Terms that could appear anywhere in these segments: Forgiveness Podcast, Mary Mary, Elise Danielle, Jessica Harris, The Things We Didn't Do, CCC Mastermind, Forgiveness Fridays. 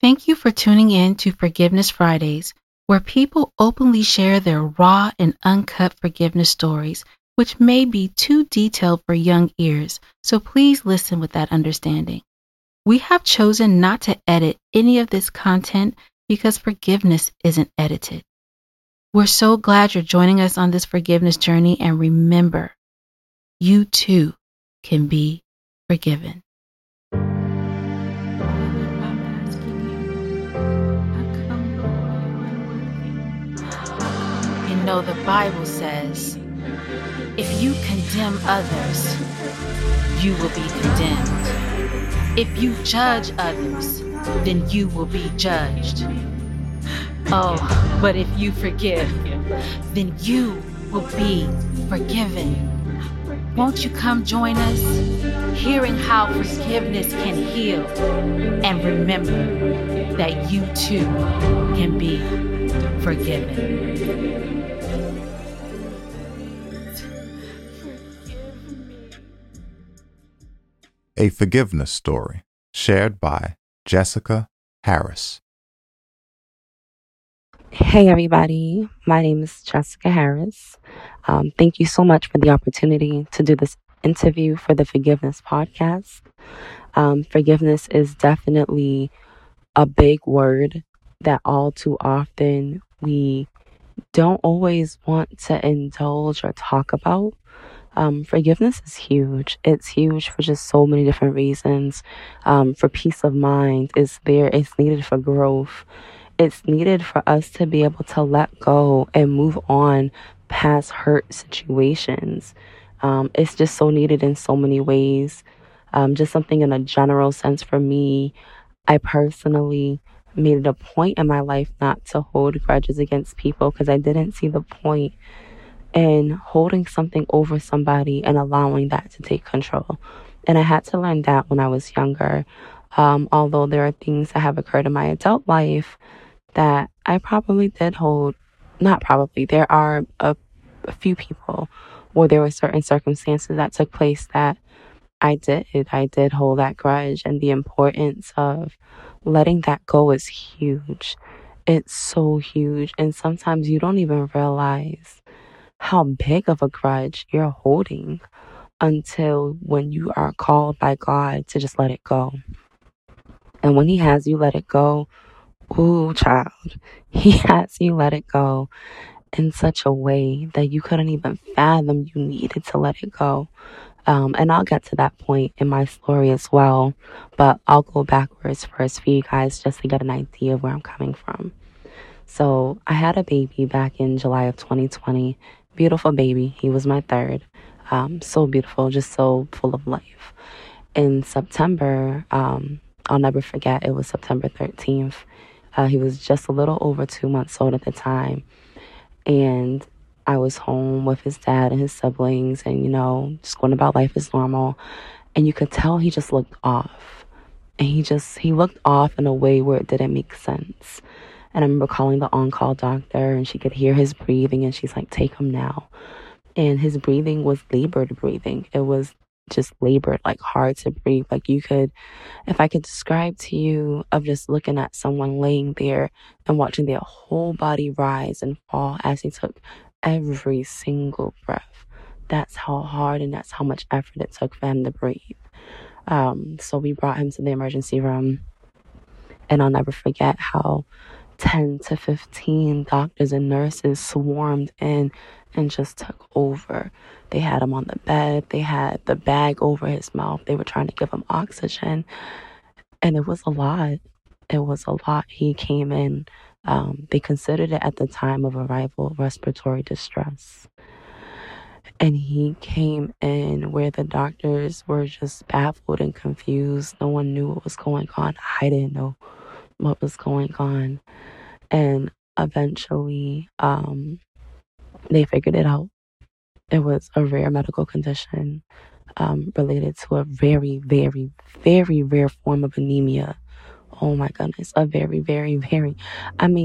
Thank you for tuning in to Forgiveness Fridays, where people openly share their raw and uncut forgiveness stories, which may be too detailed for young ears, so please listen with that understanding. We have chosen not to edit any of this content because forgiveness isn't edited. We're so glad you're joining us on this forgiveness journey, and remember, you too can be forgiven. No, the Bible says, if you condemn others, you will be condemned. If you judge others, then you will be judged. Oh, but if you forgive, then you will be forgiven. Won't you come join us? Hearing how forgiveness can heal. And remember that you too can be forgiven. A Forgiveness Story, shared by Jessica Harris. Hey everybody, my name is Jessica Harris. Thank you so much for the opportunity to do this interview for the Forgiveness Podcast. Forgiveness is definitely a big word that all too often we don't always want to indulge or talk about. Forgiveness is huge. It's huge for just so many different reasons. For peace of mind, it's there. It's needed for growth. It's needed for us to be able to let go and move on past hurt situations. It's just so needed in so many ways. Just something in a general sense for me, I personally made it a point in my life not to hold grudges against people because I didn't see the point and holding something over somebody and allowing that to take control. And I had to learn that when I was younger. Although there are things that have occurred in my adult life that I probably did hold, not probably, there are a few people where there were certain circumstances that took place that I did hold that grudge. And the importance of letting that go is huge. It's so huge. And sometimes you don't even realize how big of a grudge you're holding until when you are called by God to just let it go. And when he has you let it go, ooh, child, he has you let it go in such a way that you couldn't even fathom you needed to let it go. And I'll get to that point in my story as well, but I'll go backwards first for you guys just to get an idea of where I'm coming from. So I had a baby back in July of 2020. Beautiful baby. He was my third. So beautiful, just so full of life. In September, I'll never forget, it was September 13th. He was just a little over 2 months old at the time. And I was home with his dad and his siblings and, you know, just going about life as normal. And you could tell he just looked off. And he looked off in a way where it didn't make sense. And I remember calling the on-call doctor, and she could hear his breathing, and she's like, take him now. And his breathing was labored breathing. It was just labored, like hard to breathe. Like you could, if I could describe to you of just looking at someone laying there and watching their whole body rise and fall as they took every single breath. That's how hard and that's how much effort it took for him to breathe. So we brought him to the emergency room, and I'll never forget how 10 to 15 doctors and nurses swarmed in and just took over. They had him on the bed. They had the bag over his mouth. They were trying to give him oxygen. And it was a lot. It was a lot. He came in. They considered it at the time of arrival respiratory distress. And he came in where the doctors were just baffled and confused. No one knew what was going on. I didn't know what was going on, and eventually they figured it out. It was a rare medical condition related to a very, very, very rare form of anemia. Oh my goodness, a very, very, very,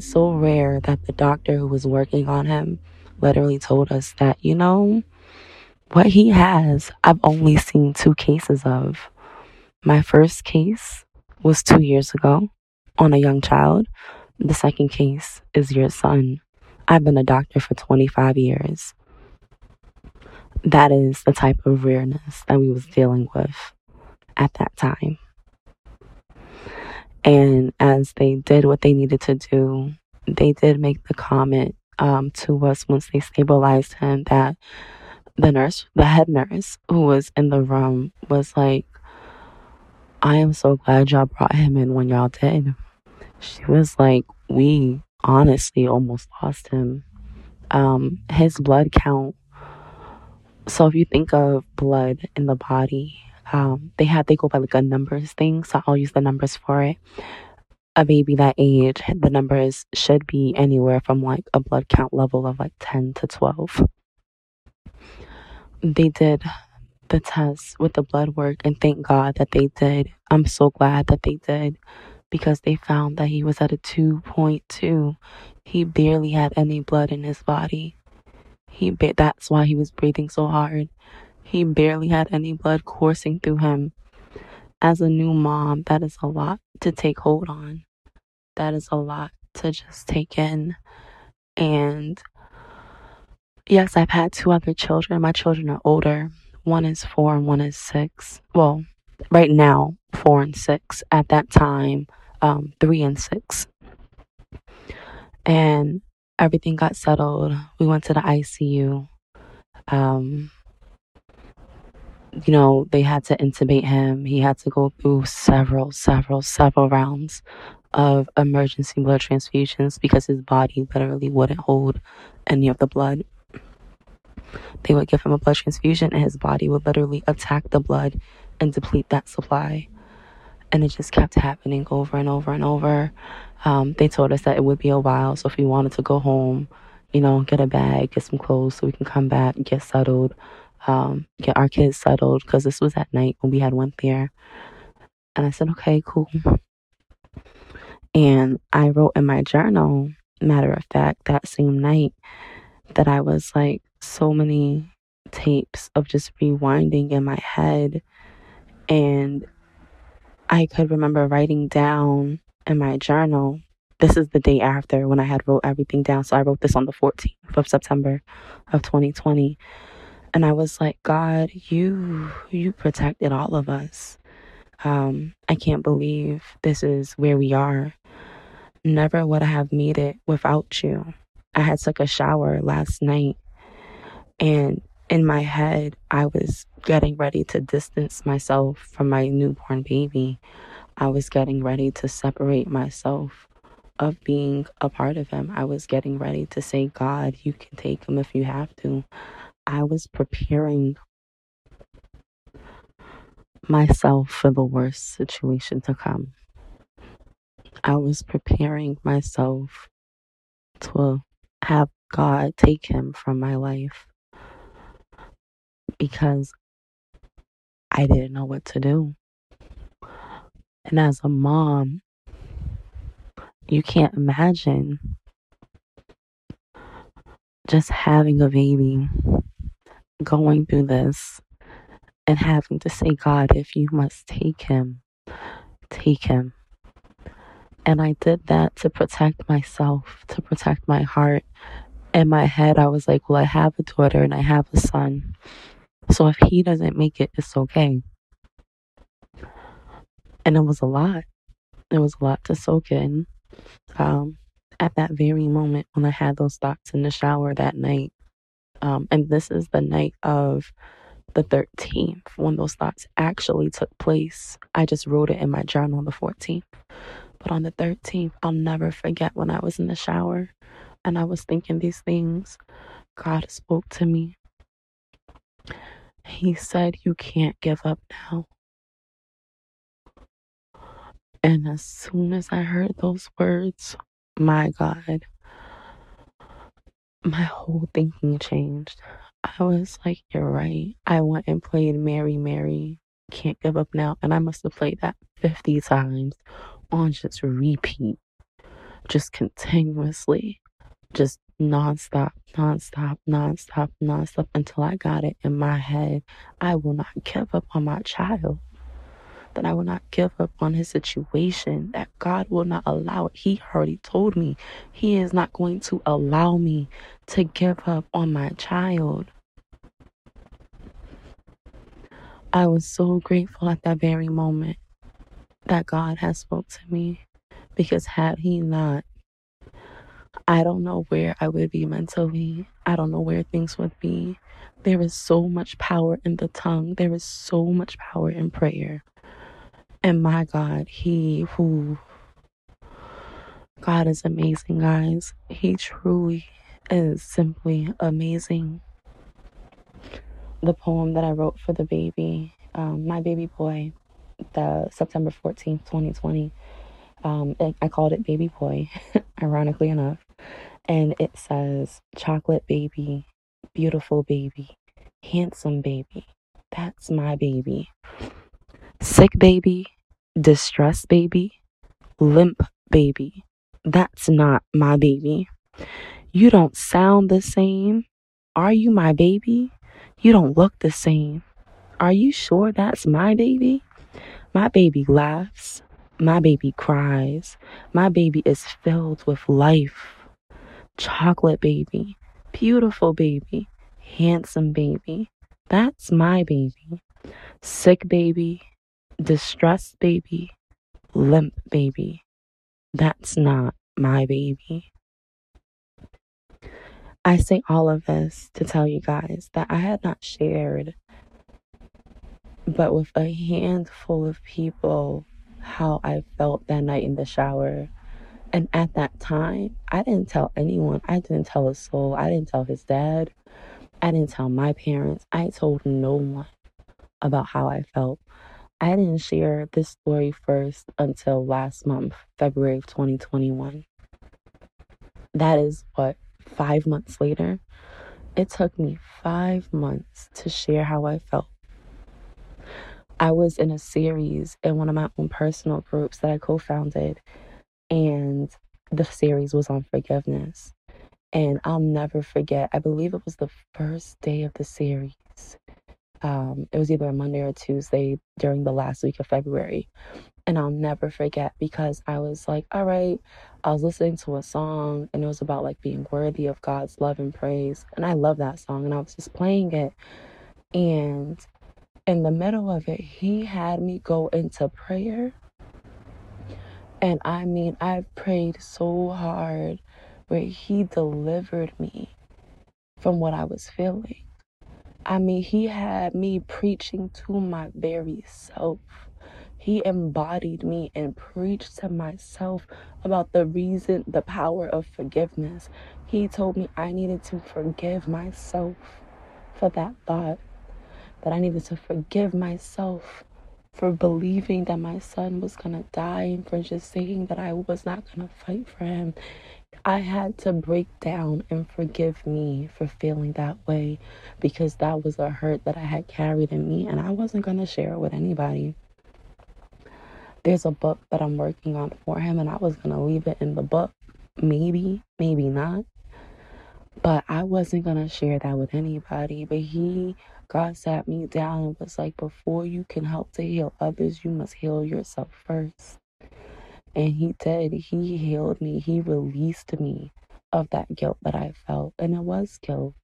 so rare that the doctor who was working on him literally told us that, you know, what he has, I've only seen 2 cases of. My first case was 2 years ago. on a young child. The second case is your son. I've been a doctor for 25 years. That is the type of rareness that we was dealing with at that time. And as they did what they needed to do, they did make the comment to us once they stabilized him that the head nurse who was in the room was like, I am so glad y'all brought him in when y'all did. She was like, we honestly almost lost him. His blood count. So if you think of blood in the body, they go by like a numbers thing. So I'll use the numbers for it. A baby that age, the numbers should be anywhere from like a blood count level of like 10 to 12. They did the test with the blood work, and thank God that they did. I'm so glad that they did, because they found that he was at a 2.2. He barely had any blood in his body. That's why he was breathing so hard. He barely had any blood coursing through him. As a new mom, that is a lot to take hold on. That is a lot to just take in. And yes, I've had two other children. My children are older. One is 4 and one is 6. Well, right now, 4 and 6. At that time, 3 and 6. And everything got settled. We went to the ICU. They had to intubate him. He had to go through several rounds of emergency blood transfusions because his body literally wouldn't hold any of the blood. They would give him a blood transfusion and his body would literally attack the blood and deplete that supply. And it just kept happening over and over and over. They told us that it would be a while. So if we wanted to go home, get a bag, get some clothes so we can come back, get settled, get our kids settled, because this was at night when we had went there. And I said, okay, cool. And I wrote in my journal, matter of fact, that same night, that I was like, so many tapes of just rewinding in my head. And I could remember writing down in my journal, this is the day after when I had wrote everything down. So I wrote this on the 14th of September of 2020. And I was like, God, you protected all of us. I can't believe this is where we are. Never would I have made it without you. I had took a shower last night, and in my head, I was getting ready to distance myself from my newborn baby. I was getting ready to separate myself of being a part of him. I was getting ready to say, God, you can take him if you have to. I was preparing myself for the worst situation to come. I was preparing myself to have God take him from my life, because I didn't know what to do. And as a mom, you can't imagine just having a baby, going through this, and having to say, God, if you must take him, take him. And I did that to protect myself, to protect my heart. In my head, I was like, well, I have a daughter and I have a son. So if he doesn't make it, it's okay. And it was a lot. It was a lot to soak in. At that very moment when I had those thoughts in the shower that night, and this is the night of the 13th when those thoughts actually took place. I just wrote it in my journal on the 14th. But on the 13th, I'll never forget when I was in the shower and I was thinking these things. God spoke to me. He said, you can't give up now. And as soon as I heard those words, my God, my whole thinking changed. I was like, you're right. I went and played Mary Mary, Can't Give Up Now. And I must have played that 50 times on just repeat, just continuously, just nonstop until I got it in my head. I will not give up on my child. that I will not give up on his situation, that God will not allow it. He already told me he is not going to allow me to give up on my child. I was so grateful at that very moment that God has spoke to me, because had he not, I don't know where I would be mentally. I don't know where things would be. There is so much power in the tongue. There is so much power in prayer. And my God, God is amazing, guys. He truly is simply amazing. The poem that I wrote for the baby, my baby boy, the September 14th, 2020, I called it Baby Boy, ironically enough. And it says, chocolate baby, beautiful baby, handsome baby, that's my baby. Sick baby, distressed baby, limp baby, that's not my baby. You don't sound the same. Are you my baby? You don't look the same. Are you sure that's my baby? My baby laughs. My baby cries. My baby is filled with life. Chocolate baby, beautiful baby, handsome baby, that's my baby. Sick baby, distressed baby, limp baby, that's not my baby. I say all of this to tell you guys that I had not shared, but with a handful of people, how I felt that night in the shower. And at that time, I didn't tell anyone. I didn't tell a soul. I didn't tell his dad. I didn't tell my parents. I told no one about how I felt. I didn't share this story first until last month, February of 2021. That is what, 5 months later? It took me 5 months to share how I felt. I was in a series in one of my own personal groups that I co-founded. And the series was on forgiveness. And I'll never forget, I believe it was the first day of the series. It was either a Monday or a Tuesday during the last week of February. And I'll never forget, because I was like, all right, I was listening to a song and it was about like being worthy of God's love and praise. And I love that song and I was just playing it. And in the middle of it, he had me go into prayer. And I mean, I've prayed so hard where he delivered me from what I was feeling. I mean, he had me preaching to my very self. He embodied me and preached to myself about the reason, the power of forgiveness. He told me I needed to forgive myself for that thought, that I needed to forgive myself for believing that my son was going to die and for just saying that I was not going to fight for him. I had to break down and forgive me for feeling that way, because that was a hurt that I had carried in me and I wasn't going to share it with anybody. There's a book that I'm working on for him and I was going to leave it in the book. Maybe, maybe not. But I wasn't going to share that with anybody. But God sat me down and was like, before you can help to heal others, you must heal yourself first. And he did. He healed me. He released me of that guilt that I felt. And it was guilt.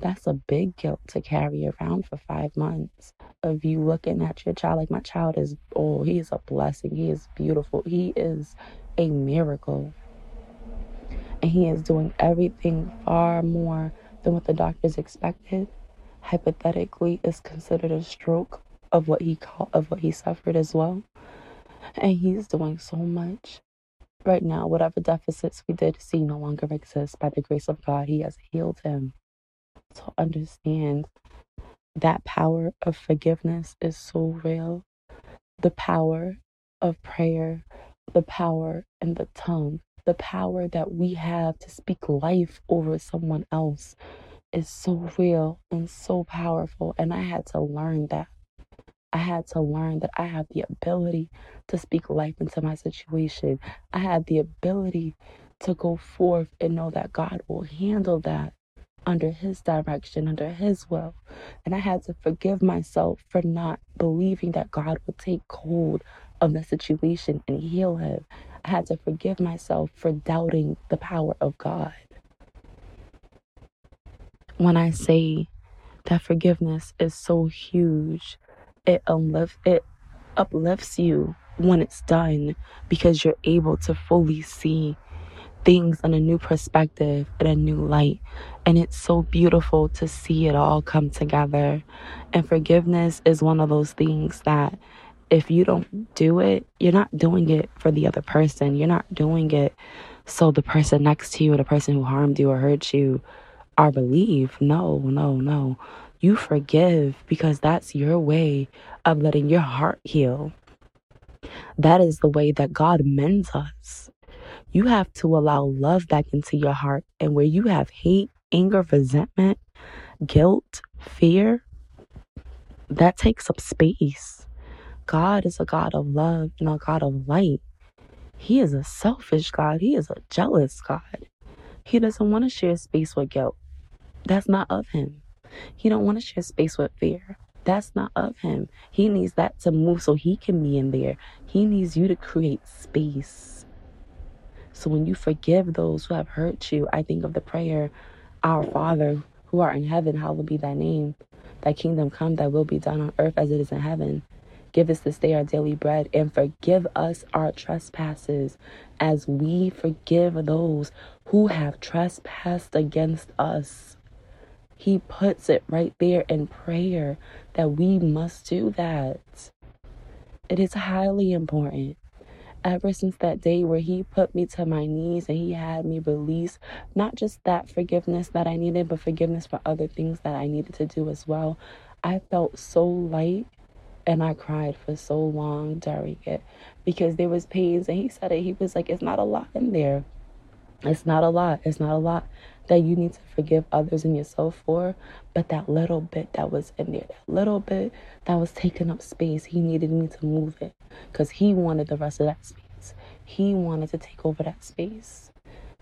That's a big guilt to carry around for 5 months of you looking at your child like, my child is, oh, he is a blessing. He is beautiful. He is a miracle. And he is doing everything far more than what the doctors expected. Hypothetically, is considered a stroke of what he suffered as well. And he's doing so much. Right now, whatever deficits we did see no longer exist. By the grace of God, he has healed him. So understand that power of forgiveness is so real. The power of prayer, the power in the tongue, the power that we have to speak life over someone else is so real and so powerful. And I had to learn that. I had to learn that I have the ability to speak life into my situation. I had the ability to go forth and know that God will handle that. under his direction, under his will. And I had to forgive myself for not believing that God would take hold of the situation and heal him. I had to forgive myself for doubting the power of God. When I say that forgiveness is so huge, it uplifts you when it's done, because you're able to fully see things in a new perspective, in a new light. And it's so beautiful to see it all come together. And forgiveness is one of those things that if you don't do it, you're not doing it for the other person. You're not doing it so the person next to you, the person who harmed you or hurt you, are relieved. No. You forgive because that's your way of letting your heart heal. That is the way that God mends us. You have to allow love back into your heart. And where you have hate, anger, resentment, guilt, fear, that takes up space. God is a God of love and a God of light. He is a selfish God. He is a jealous God. He doesn't want to share space with guilt. That's not of him. He don't want to share space with fear. That's not of him. He needs that to move so he can be in there. He needs you to create space. So when you forgive those who have hurt you, I think of the prayer, Our Father, who art in heaven, hallowed be thy name. Thy kingdom come, thy will be done on earth as it is in heaven. Give us this day our daily bread, and forgive us our trespasses as we forgive those who have trespassed against us. He puts it right there in prayer that we must do that. It is highly important. Ever since that day where he put me to my knees and he had me release not just that forgiveness that I needed, but forgiveness for other things that I needed to do as well, I felt so light, and I cried for so long during it because there was pains. And he said it, he was like, it's not a lot in there. It's not a lot that you need to forgive others and yourself for, but that little bit that was in there, that little bit that was taking up space, he needed me to move it because he wanted the rest of that space. He wanted to take over that space.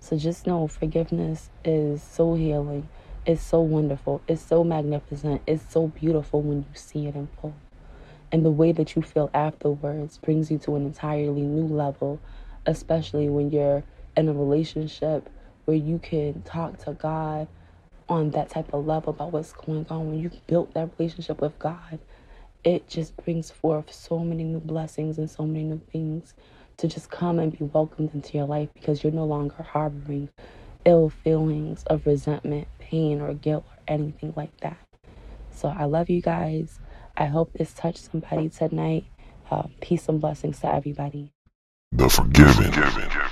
So just know forgiveness is so healing. It's so wonderful. It's so magnificent. It's so beautiful when you see it in full. And the way that you feel afterwards brings you to an entirely new level, especially when you're in a relationship where you can talk to God on that type of level about what's going on. When you've built that relationship with God, it just brings forth so many new blessings and so many new things to just come and be welcomed into your life, because you're no longer harboring ill feelings of resentment, pain, or guilt, or anything like that. So I love you guys. I hope this touched somebody tonight. Peace and blessings to everybody. The Forgiven.